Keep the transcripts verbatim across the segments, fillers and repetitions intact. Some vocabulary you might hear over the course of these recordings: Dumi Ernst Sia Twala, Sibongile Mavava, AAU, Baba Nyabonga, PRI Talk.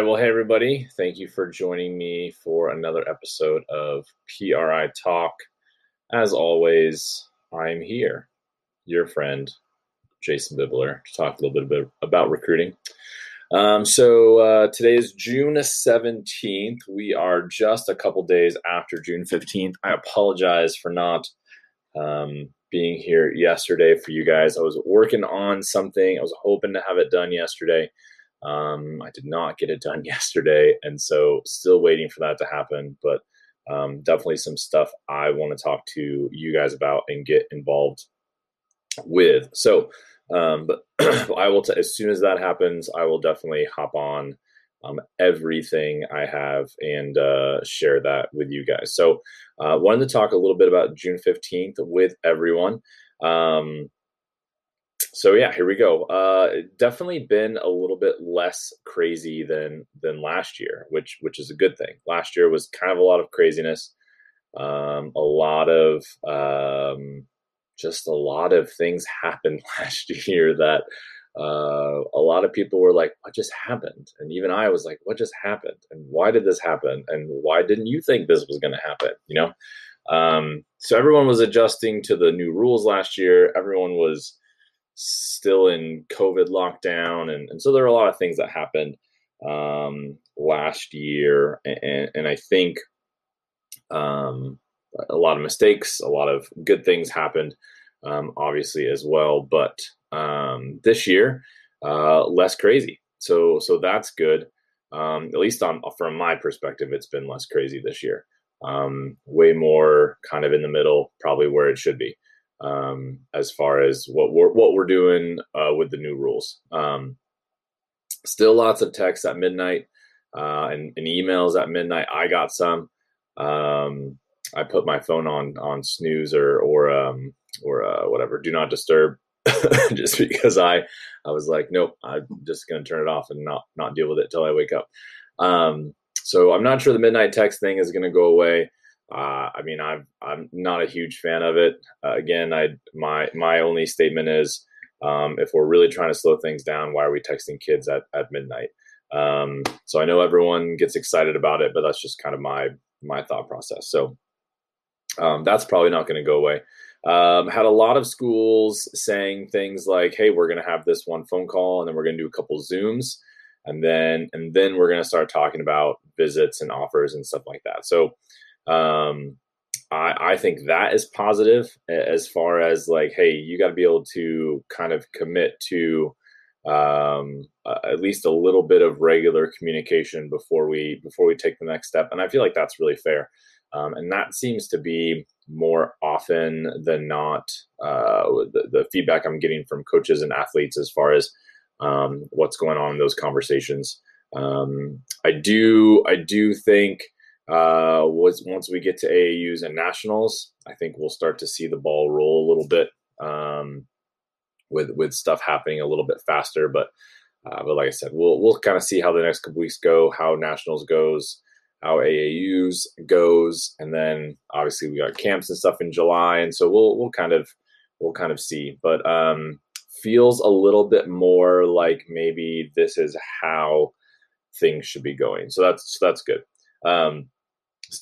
right, well, hey, everybody. Thank you for joining me for another episode of P R I Talk. As always, I'm here, your friend, Jason Bibler, to talk a little bit about recruiting. Um, so uh, today is June seventeenth. We are just a couple days after June fifteenth. I apologize for not um, being here yesterday for you guys. I was working on something. I was hoping to have it done yesterday. Um, I did not get it done yesterday, and so still waiting for that to happen, but um, definitely some stuff I want to talk to you guys about and get involved with. So um, but I will, t- as soon as that happens, I will definitely hop on um, everything I have and uh, share that with you guys. So I uh, wanted to talk a little bit about June fifteenth with everyone. Um, So yeah, here we go. Uh, definitely been a little bit less crazy than than last year, which which is a good thing. Last year was kind of a lot of craziness, um, a lot of um, just a lot of things happened last year that uh, a lot of people were like, "What just happened?" And even I was like, "What just happened? And why did this happen? And why didn't you think this was going to happen?" You know. Um, so everyone was adjusting to the new rules last year. Everyone was still in COVID lockdown. And, and so there are a lot of things that happened um, last year. And, and I think um, a lot of mistakes, a lot of good things happened, um, obviously as well. But um, this year, uh, less crazy. So, so that's good. Um, at least on, from my perspective, it's been less crazy this year. Um, way more kind of in the middle, probably where it should be. Um, as far as what we're, what we're doing, uh, with the new rules, um, still lots of texts at midnight, uh, and, and emails at midnight. I got some, um, I put my phone on, on snooze or, or, um, or, uh, whatever, do not disturb just because I, I was like, nope, I'm just going to turn it off and not, not deal with it till I wake up. Um, so I'm not sure the midnight text thing is going to go away. Uh, I mean, I've, I'm not a huge fan of it. Uh, again, I my my only statement is, um, if we're really trying to slow things down, why are we texting kids at, at midnight? Um, so I know everyone gets excited about it, but that's just kind of my my thought process. So um, that's probably not going to go away. Um, had a lot of schools saying things like, hey, we're going to have this one phone call, and then we're going to do a couple Zooms, and then and then we're going to start talking about visits and offers and stuff like that. So Um, I, I think that is positive as far as like, hey, you got to be able to kind of commit to um, uh, at least a little bit of regular communication before we before we take the next step. And I feel like that's really fair. Um, and that seems to be more often than not uh, the, the feedback I'm getting from coaches and athletes as far as um, what's going on in those conversations. Um, I do I do think. Uh, was once we get to A A Us and nationals, I think we'll start to see the ball roll a little bit, um, with, with stuff happening a little bit faster. But, uh, but like I said, we'll, we'll kind of see how the next couple weeks go, how nationals goes, how A A Us goes. And then obviously we got camps and stuff in July. And so we'll, we'll kind of, we'll kind of see, but, um, feels a little bit more like maybe this is how things should be going. So that's, so that's good. Um,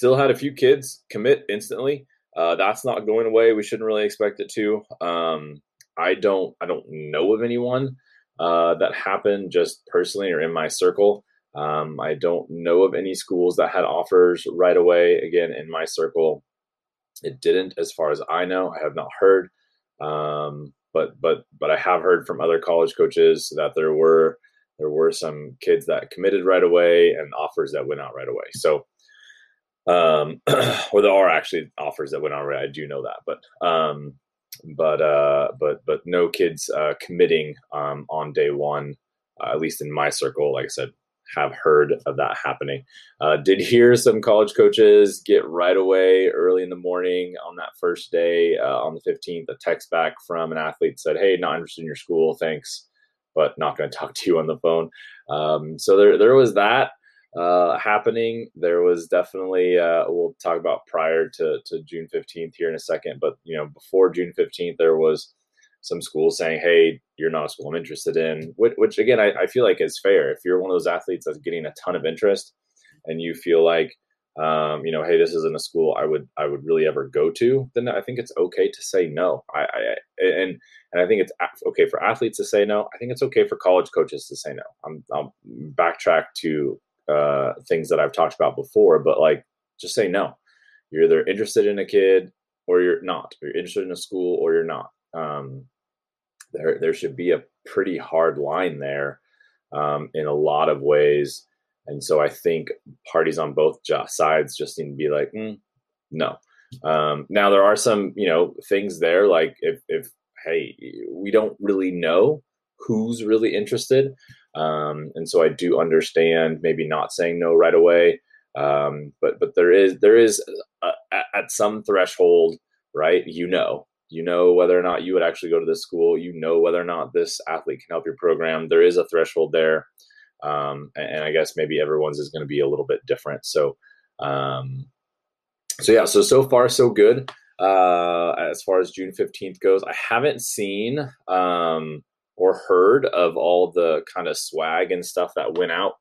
Still had a few kids commit instantly. Uh, that's not going away. We shouldn't really expect it to. Um, I don't. I don't know of anyone uh, that happened just personally or in my circle. Um, I don't know of any schools that had offers right away. Again, in my circle, it didn't, as far as I know. I have not heard. Um, but but but I have heard from other college coaches that there were there were some kids that committed right away and offers that went out right away. So. Um, or there are actually offers that went on. I do know that, but, um, but, uh, but, but no kids, uh, committing, um, on day one, uh, at least in my circle, like I said, have heard of that happening. Uh, did hear some college coaches get right away early in the morning on that first day, uh, on the fifteenth, a text back from an athlete said, hey, not interested in your school. Thanks, but not going to talk to you on the phone. Um, so there, there was that. Uh, happening. There was definitely, uh, we'll talk about prior to, to June fifteenth here in a second, but you know, before June fifteenth, there was some schools saying, hey, you're not a school I'm interested in, which, which again, I, I feel like is fair. If you're one of those athletes that's getting a ton of interest and you feel like, um, you know, hey, this isn't a school I would, I would really ever go to, then I think it's okay to say no. I, I and, and I think it's okay for athletes to say no. I think it's okay for college coaches to say no. I'm, I'll backtrack to uh, things that I've talked about before, but like, just say no. You're either interested in a kid or you're not, or you're interested in a school or you're not. Um, there, there should be a pretty hard line there, um, in a lot of ways. And so I think parties on both sides just need to be like, mm, no. Um, now there are some, you know, things there, like if, if, hey, we don't really know who's really interested. Um, and so I do understand maybe not saying no right away. Um, but, but there is, there is a, at some threshold, right? You know, you know whether or not you would actually go to this school, you know whether or not this athlete can help your program. There is a threshold there. Um, and, and I guess maybe everyone's is going to be a little bit different. So, um, so yeah, so, so far so good, uh, as far as June fifteenth goes. I haven't seen, um, or heard of all the kind of swag and stuff that went out,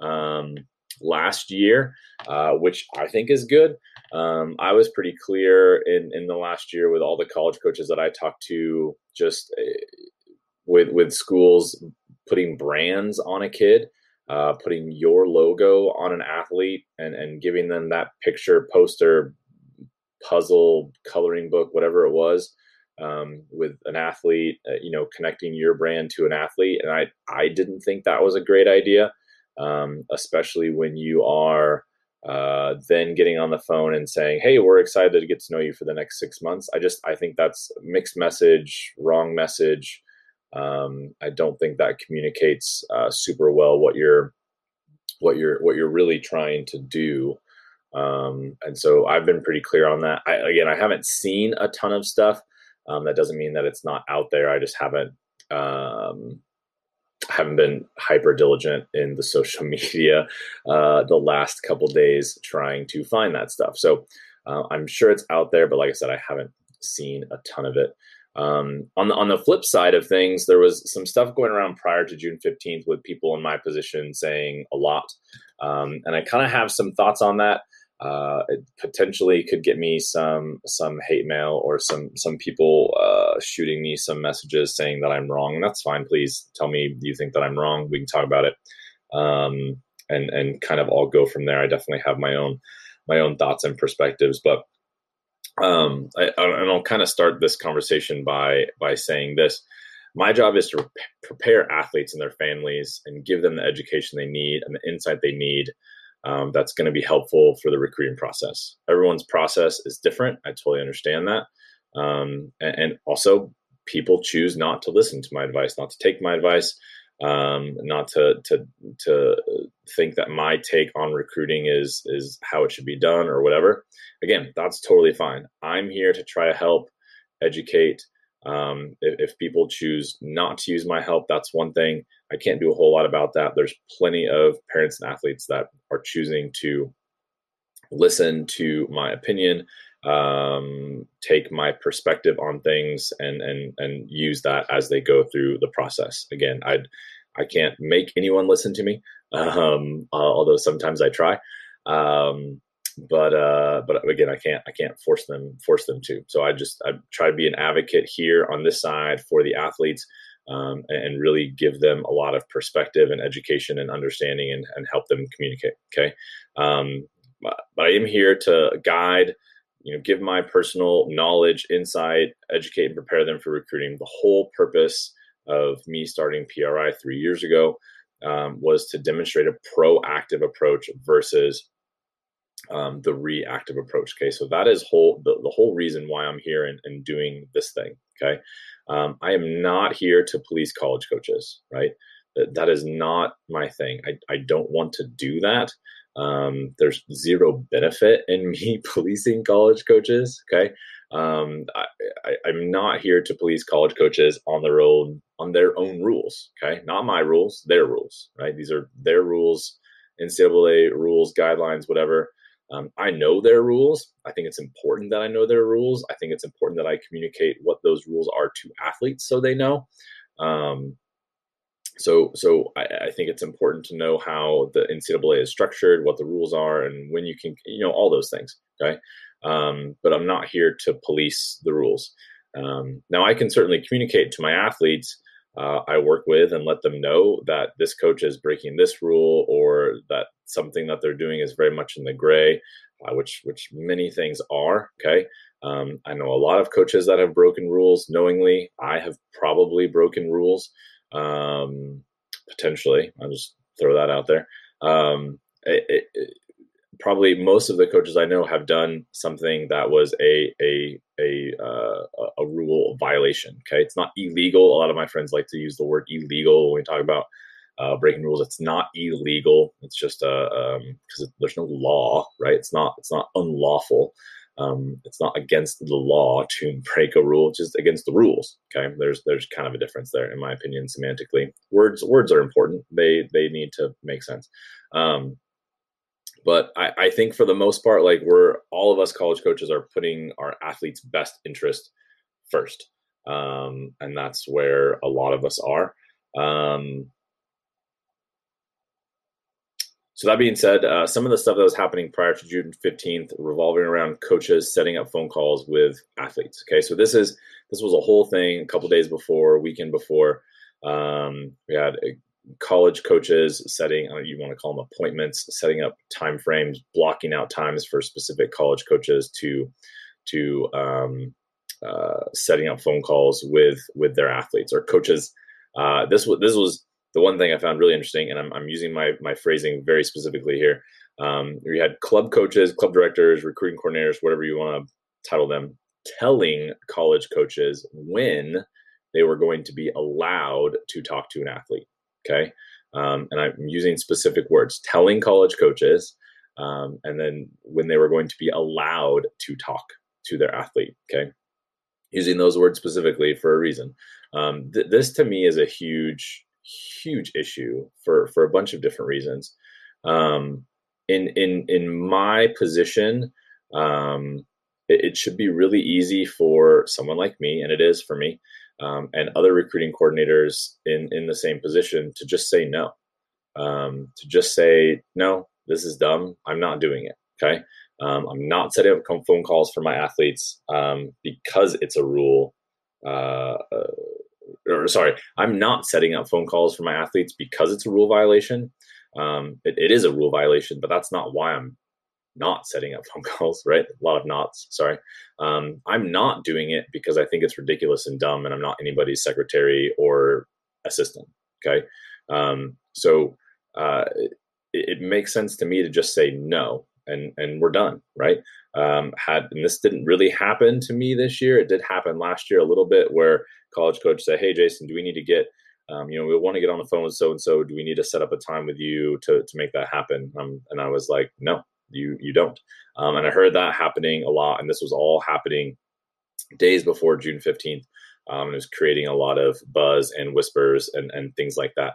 um, last year, uh, which I think is good. Um, I was pretty clear in, in the last year with all the college coaches that I talked to, just with, with schools putting brands on a kid, uh, putting your logo on an athlete and, and giving them that picture, poster, puzzle, coloring book, whatever it was, um, with an athlete, uh, you know, connecting your brand to an athlete. And I, I didn't think that was a great idea. Um, especially when you are uh, then getting on the phone and saying, hey, we're excited to get to know you for the next six months. I just, I think that's mixed message, wrong message. Um, I don't think that communicates uh, super well what you're, what you're, what you're really trying to do. Um, and so I've been pretty clear on that. I, again, I haven't seen a ton of stuff. Um, that doesn't mean that it's not out there. I just haven't, um, haven't been hyper diligent in the social media uh, the last couple days trying to find that stuff. So uh, I'm sure it's out there, but like I said, I haven't seen a ton of it. Um, on the on the flip side of things, there was some stuff going around prior to June fifteenth with people in my position saying a lot. Um, and I kind of have some thoughts on that. Uh, it potentially could get me some some hate mail or some some people uh, shooting me some messages saying that I'm wrong. And that's fine. Please tell me you think that I'm wrong. We can talk about it, um, and and kind of all go from there. I definitely have my own my own thoughts and perspectives, but um, I, and I'll kind of start this conversation by by saying this. My job is to prepare athletes and their families and give them the education they need and the insight they need. Um, that's going to be helpful for the recruiting process. Everyone's process is different. I totally understand that. Um, and, and also people choose not to listen to my advice, not to take my advice, um, not to, to, to think that my take on recruiting is, is how it should be done or whatever. Again, that's totally fine. I'm here to try to help educate. Um, if, if people choose not to use my help, that's one thing. I can't do a whole lot about that. There's plenty of parents and athletes that are choosing to listen to my opinion, um, take my perspective on things and, and, and use that as they go through the process. Again, I, I can't make anyone listen to me. Um, uh, although sometimes I try, um, But, uh, but again, I can't, I can't force them, force them to. So I just, I try to be an advocate here on this side for the athletes, um, and really give them a lot of perspective and education and understanding and, and help them communicate. Okay. Um, but I am here to guide, you know, give my personal knowledge, insight, educate, and prepare them for recruiting. The whole purpose of me starting P R I three years ago, um, was to demonstrate a proactive approach versus um, the reactive approach. Okay. So that is whole, the, the whole reason why I'm here and, and doing this thing. Okay. Um, I am not here to police college coaches, right? That, that is not my thing. I, I don't want to do that. Um, there's zero benefit in me policing college coaches. Okay. Um, I, I, I'm not here to police college coaches on their own, on their own rules. Okay. Not my rules, their rules, right? These are their rules, N C double A rules, guidelines, whatever. Um, I know their rules. I think it's important that I know their rules. I think it's important that I communicate what those rules are to athletes so they know. Um, so so I, I think it's important to know how the N C double A is structured, what the rules are, and when you can, you know, all those things, okay? Um, but I'm not here to police the rules. Um, now, I can certainly communicate to my athletes uh, I work with and let them know that this coach is breaking this rule, or that something that they're doing is very much in the gray, uh, which which many things are, okay? Um, I know a lot of coaches that have broken rules knowingly. I have probably broken rules, um, potentially. I'll just throw that out there. Um, it, it, it, probably most of the coaches I know have done something that was a a a uh, a rule violation. Okay, it's not illegal. A lot of my friends like to use the word illegal when we talk about uh, breaking rules. It's not illegal. It's just uh, um, because there's no law, right? It's not it's not unlawful. Um, it's not against the law to break a rule. It's just against the rules. Okay, there's there's kind of a difference there, in my opinion, semantically. Words words are important. They they need to make sense. Um, But I, I think for the most part, like we're all of us college coaches are putting our athletes' best interest first. Um, and that's where a lot of us are. Um, so that being said, uh, some of the stuff that was happening prior to June fifteenth revolving around coaches setting up phone calls with athletes. Okay, so this is this was a whole thing a couple days before, weekend before. Um, we had a college coaches setting, I don't know, you want to call them appointments, setting up time frames, blocking out times for specific college coaches to, to um, uh, setting up phone calls with, with their athletes or coaches. Uh, this was, this was the one thing I found really interesting. And I'm, I'm using my, my phrasing very specifically here. Um, we had club coaches, club directors, recruiting coordinators, whatever you want to title them, telling college coaches when they were going to be allowed to talk to an athlete. Okay. Um, and I'm using specific words, telling college coaches, um, and then when they were going to be allowed to talk to their athlete. Okay. Using those words specifically for a reason. Um, th- this to me is a huge, huge issue for, for a bunch of different reasons. Um, in, in, in my position, um, it, it should be really easy for someone like me, and it is for me, Um, and other recruiting coordinators in, in the same position to just say no, um, to just say, no, this is dumb. I'm not doing it. Okay. Um, I'm not setting up phone calls for my athletes um, because it's a rule. Uh, uh, or sorry, I'm not setting up phone calls for my athletes because it's a rule violation. Um, it, it is a rule violation, but that's not why I'm not setting up phone calls, right? A lot of nots, sorry. Um, I'm not doing it because I think it's ridiculous and dumb and I'm not anybody's secretary or assistant, okay? Um, so uh, it, it makes sense to me to just say no and and we're done, right? Um, had and this didn't really happen to me this year. It did happen last year a little bit where college coach said, hey, Jason, do we need to get, um, you know, we want to get on the phone with so-and-so. Do we need to set up a time with you to, to make that happen? Um, and I was like, no. You you don't. Um, and I heard that happening a lot. And this was all happening days before June fifteenth. Um, it was creating a lot of buzz and whispers and, and things like that.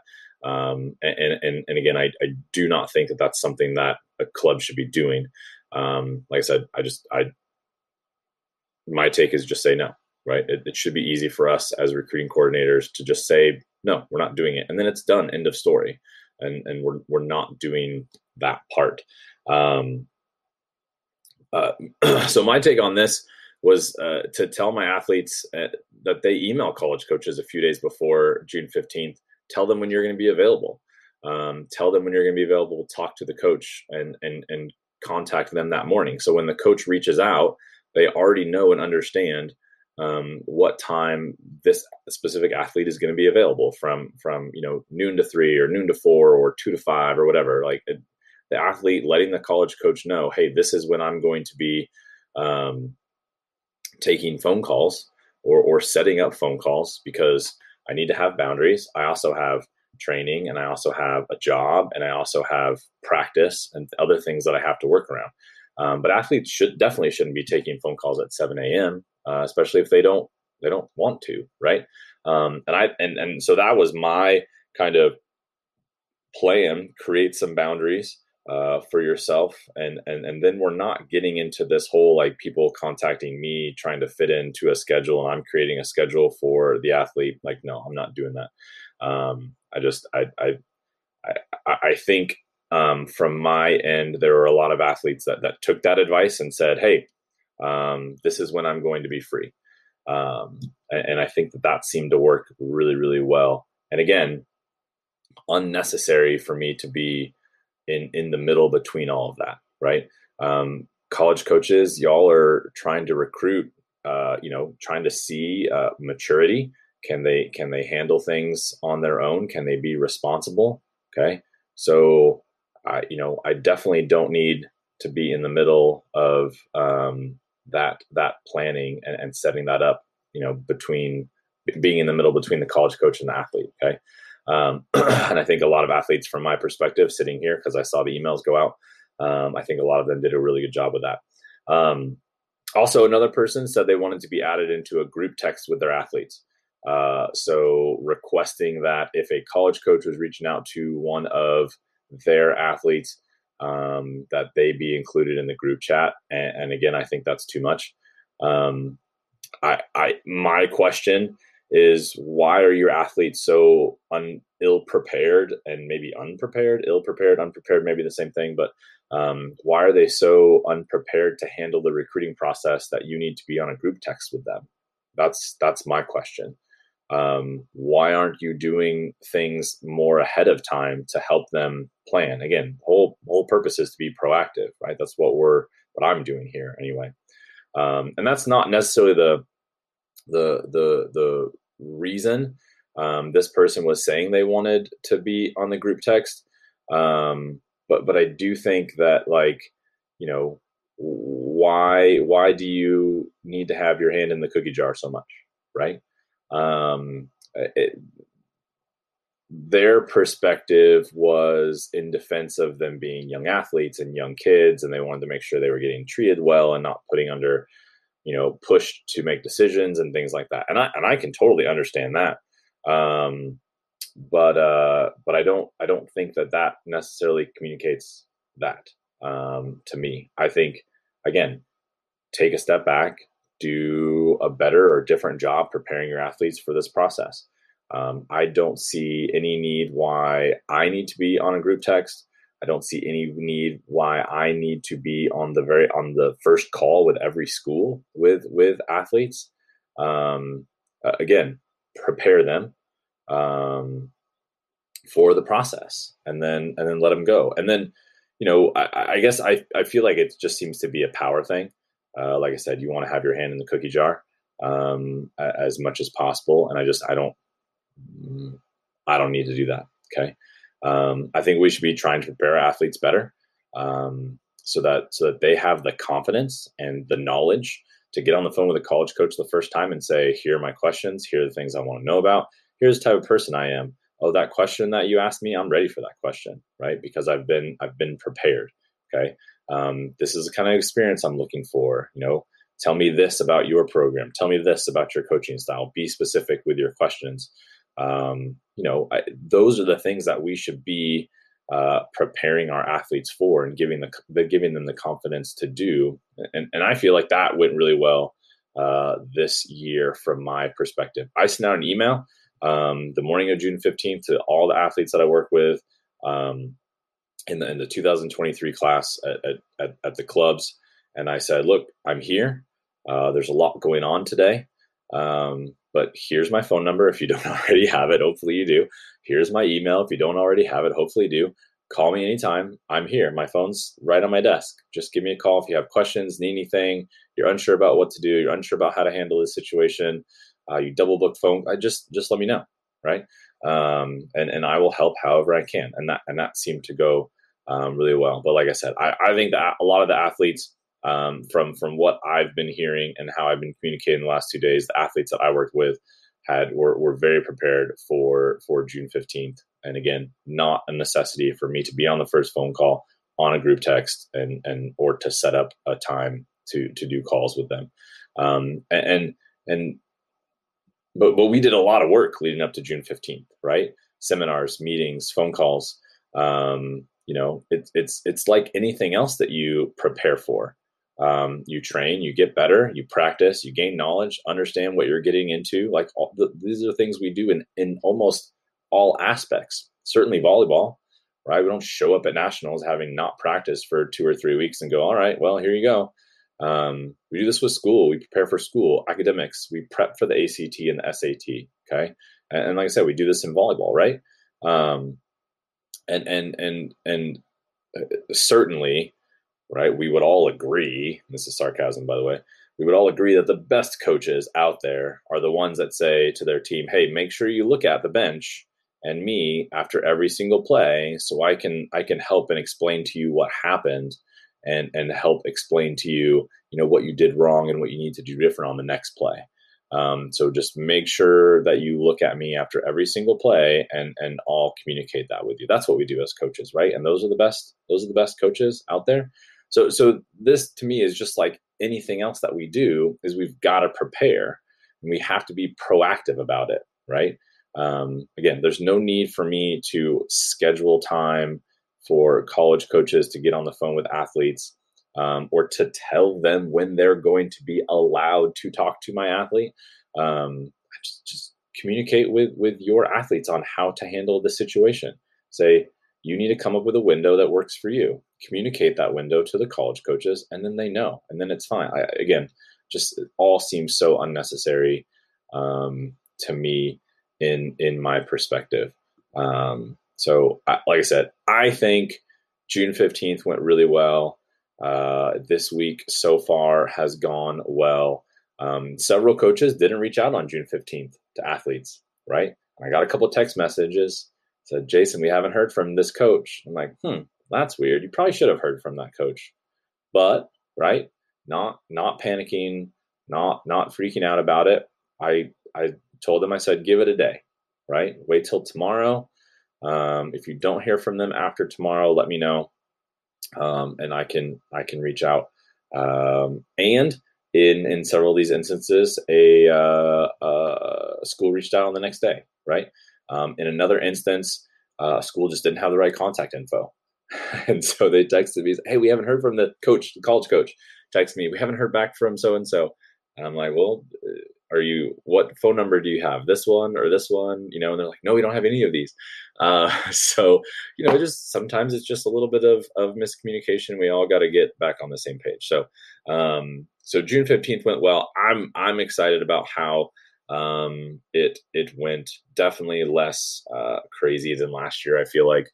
Um, and, and, and again, I, I do not think that that's something that a club should be doing. Um, like I said, I just, I, my take is just say no, right? It, it should be easy for us as recruiting coordinators to just say, no, we're not doing it. And then it's done. End of story. And, and we're, we're not doing that part. Um, uh, so my take on this was, uh, to tell my athletes uh, that they email college coaches a few days before June fifteenth, tell them when you're going to be available. Um, tell them when you're going to be available, talk to the coach and, and, and contact them that morning. So when the coach reaches out, they already know and understand, um, what time this specific athlete is going to be available from, from, you know, noon to three or noon to four or two to five or whatever, like it, the athlete letting the college coach know, hey, this is when I'm going to be um, taking phone calls or, or setting up phone calls because I need to have boundaries. I also have training and I also have a job and I also have practice and other things that I have to work around. Um, but athletes should definitely shouldn't be taking phone calls at seven a.m., uh, especially if they don't they don't want to, right? Um, and I and and so that was my kind of plan: create some boundaries. uh, for yourself. And, and, and then we're not getting into this whole, like, people contacting me trying to fit into a schedule and I'm creating a schedule for the athlete. Like, no, I'm not doing that. Um, I just, I, I, I, I think, um, from my end, there were a lot of athletes that, that took that advice and said, hey, um, this is when I'm going to be free. Um, and, and I think that that seemed to work really, really well. And again, unnecessary for me to be in, in the middle between all of that, right? Um, college coaches, y'all are trying to recruit, uh, you know, trying to see, uh, maturity. Can they, can they handle things on their own? Can they be responsible? Okay. So I, you know, I definitely don't need to be in the middle of, um, that, that planning and, and setting that up, you know, between being in the middle between the college coach and the athlete. Okay. Um, and I think a lot of athletes from my perspective sitting here, cause I saw the emails go out. Um, I think a lot of them did a really good job with that. Um, also another person said they wanted to be added into a group text with their athletes. Uh, so requesting that if a college coach was reaching out to one of their athletes, um, that they be included in the group chat. And, and again, I think that's too much. Um, I, I, my question is, why are your athletes so un, ill-prepared and maybe unprepared, ill-prepared, unprepared, maybe the same thing, but um, why are they so unprepared to handle the recruiting process that you need to be on a group text with them? That's, that's my question. Um, why aren't you doing things more ahead of time to help them plan? Again, whole, whole purpose is to be proactive, right? That's what we're, what I'm doing here anyway. Um, and that's not necessarily the, the, the, the reason, um, this person was saying they wanted to be on the group text. Um, but, but I do think that, like, you know, why, why do you need to have your hand in the cookie jar so much? Right. Um, it, their perspective was in defense of them being young athletes and young kids, and they wanted to make sure they were getting treated well and not putting under, you know, push to make decisions and things like that. And I, and I can totally understand that. Um, but, uh, but I don't, I don't think that that necessarily communicates that, um, to me. I think, again, take a step back, do a better or different job preparing your athletes for this process. Um, I don't see any need why I need to be on a group text. I don't see any need why I need to be on the very, on the first call with every school with, with athletes. Um, again, prepare them, um, for the process, and then, and then let them go. And then, you know, I, I guess I, I feel like it just seems to be a power thing. Uh, like I said, you want to have your hand in the cookie jar, um, as much as possible. And I just, I don't, I don't need to do that. Okay. Um, I think we should be trying to prepare athletes better, um, so that, so that they have the confidence and the knowledge to get on the phone with a college coach the first time and say, here are my questions. Here are the things I want to know about. Here's the type of person I am. Oh, that question that you asked me, I'm ready for that question, right? Because I've been, I've been prepared. Okay. Um, this is the kind of experience I'm looking for. You know, tell me this about your program. Tell me this about your coaching style. Be specific with your questions. Um, you know, I, those are the things that we should be uh, preparing our athletes for and giving the, the giving them the confidence to do. And, and I feel like that went really well uh, this year from my perspective. I sent out an email um, the morning of June fifteenth to all the athletes that I work with. Um, In the, in the two thousand twenty-three class at, at, at the clubs. And I said, look, I'm here. Uh, there's a lot going on today. Um, but here's my phone number. If you don't already have it, hopefully you do. Here's my email. If you don't already have it, hopefully you do. Call me anytime. I'm here. My phone's right on my desk. Just give me a call if you have questions, need anything, you're unsure about what to do, you're unsure about how to handle this situation. Uh, you double book phone. I just, just let me know. Right. Um, and, and I will help however I can. And that, and that seemed to go Um, really well. But like I said, I, I think that a lot of the athletes, um, from, from what I've been hearing and how I've been communicating the last two days, the athletes that I worked with had, were, were very prepared for, for June fifteenth. And again, not a necessity for me to be on the first phone call, on a group text, and, and, or to set up a time to, to do calls with them. Um, and, and, but, but we did a lot of work leading up to June fifteenth, right? Seminars, meetings, phone calls, um, you know, it's, it's, it's like anything else that you prepare for. Um, you train, you get better, you practice, you gain knowledge, understand what you're getting into. Like all the, these are things we do in, in almost all aspects, certainly volleyball, right? We don't show up at nationals having not practiced for two or three weeks and go, all right, well, here you go. Um, we do this with school. We prepare for school, academics, we prep for the A C T and the S A T. Okay. And, and like I said, we do this in volleyball, right? Um, and, and, and, and certainly, right, we would all agree, this is sarcasm, by the way, we would all agree that the best coaches out there are the ones that say to their team, hey, make sure you look at the bench and me after every single play so I can I can help and explain to you what happened and and help explain to you, you know, what you did wrong and what you need to do different on the next play. Um, so just make sure that you look at me after every single play and, and I'll communicate that with you. That's what we do as coaches, right? And those are the best, those are the best coaches out there. So, so this to me is just like anything else that we do is we've got to prepare and we have to be proactive about it. Right. Um, again, there's no need for me to schedule time for college coaches to get on the phone with athletes, um, or to tell them when they're going to be allowed to talk to my athlete. Um, just, just communicate with, with your athletes on how to handle the situation. Say, you need to come up with a window that works for you. Communicate that window to the college coaches, and then they know, and then it's fine. I, again, just it all seems so unnecessary um, to me in in my perspective. Um, so, I, like I said, I think June fifteenth went really well. Uh, this week so far has gone well. Um, several coaches didn't reach out on June fifteenth to athletes, right? I got a couple text messages. Said, Jason, we haven't heard from this coach. I'm like, hmm, that's weird. You probably should have heard from that coach. But, right, not not panicking, not not freaking out about it. I I told them, I said, give it a day, right? Wait till tomorrow. Um, if you don't hear from them after tomorrow, let me know, um, and I can I can reach out. Um, and in in several of these instances, a, uh, a school reached out on the next day, right? Um, in another instance, uh, school just didn't have the right contact info. And so they texted me, hey, we haven't heard from the coach, the college coach. Text me, we haven't heard back from so-and-so. And I'm like, well, are you, what phone number do you have? This one or this one? You know, and they're like, no, we don't have any of these. Uh, so, you know, it just, sometimes it's just a little bit of, of miscommunication. We all got to get back on the same page. So, um, so June fifteenth went well. I'm, I'm excited about how, um, it, it went definitely less, uh, crazy than last year, I feel like.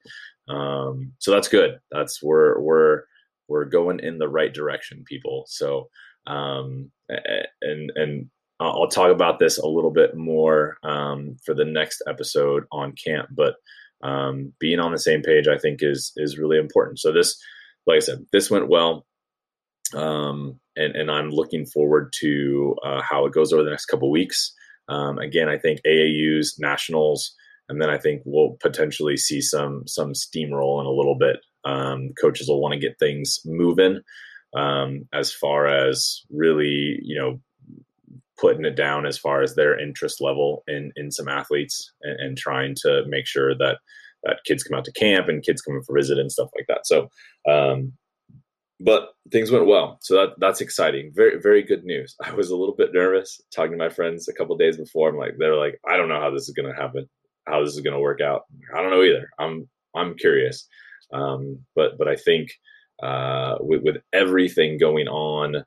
Um, so that's good. That's we're, we're, we're going in the right direction, people. So, um, and, and I'll talk about this a little bit more, um, for the next episode on camp, but, um, being on the same page, I think is, is really important. So this, like I said, this went well. Um, and, and I'm looking forward to, uh, how it goes over the next couple of weeks. Um, again, I think A A Us, nationals, and then I think we'll potentially see some some steamroll in a little bit. Um, coaches will want to get things moving um, as far as really, you know, putting it down as far as their interest level in in some athletes and, and trying to make sure that that kids come out to camp and kids come for visit and stuff like that. So, um, but things went well, so that that's exciting. Very, very good news. I was a little bit nervous talking to my friends a couple of days before. I'm like, they're like, I don't know how this is going to happen. How this is going to work out. I don't know either. I'm, I'm curious. Um, but, but I think, uh, with, with everything going on,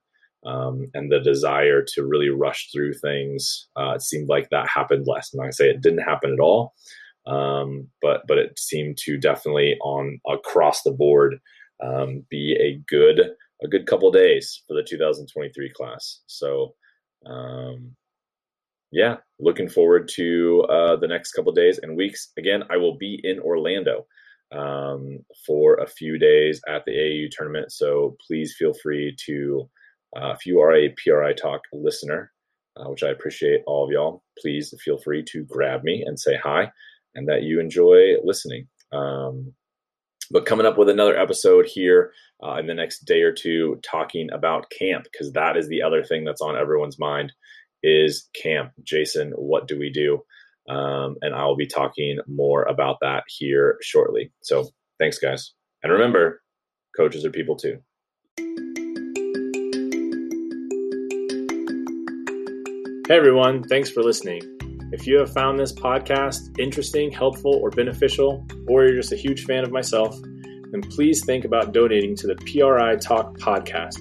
um, and the desire to really rush through things, uh, it seemed like that happened less. And I say it didn't happen at all. Um, but, but it seemed to definitely on across the board, um, be a good, a good couple of days for the two thousand twenty-three class. So, um, yeah, looking forward to uh, the next couple of days and weeks. Again, I will be in Orlando um, for a few days at the A A U tournament. So please feel free to, uh, if you are a P R I Talk listener, uh, which I appreciate all of y'all, please feel free to grab me and say hi and that you enjoy listening. Um, but coming up with another episode here uh, in the next day or two talking about camp, because that is the other thing that's on everyone's mind. Is camp. Jason, what do we do? Um, and I'll be talking more about that here shortly. So thanks, guys. And remember, coaches are people too. Hey everyone, thanks for listening. If you have found this podcast interesting, helpful, or beneficial, or you're just a huge fan of myself, then please think about donating to the P R I Talk podcast.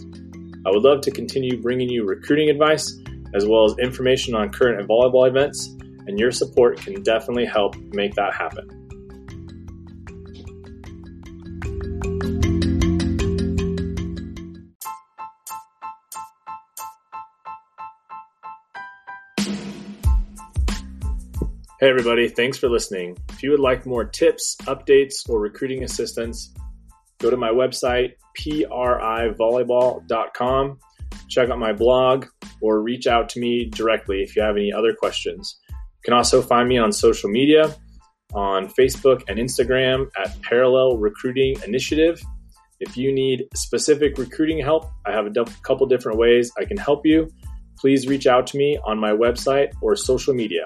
I would love to continue bringing you recruiting advice, as well as information on current volleyball events, and your support can definitely help make that happen. Hey everybody, thanks for listening. If you would like more tips, updates, or recruiting assistance, go to my website, p r i volleyball dot com, check out my blog, or reach out to me directly if you have any other questions. You can also find me on social media, on Facebook and Instagram at Parallel Recruiting Initiative. If you need specific recruiting help, I have a couple different ways I can help you. Please reach out to me on my website or social media.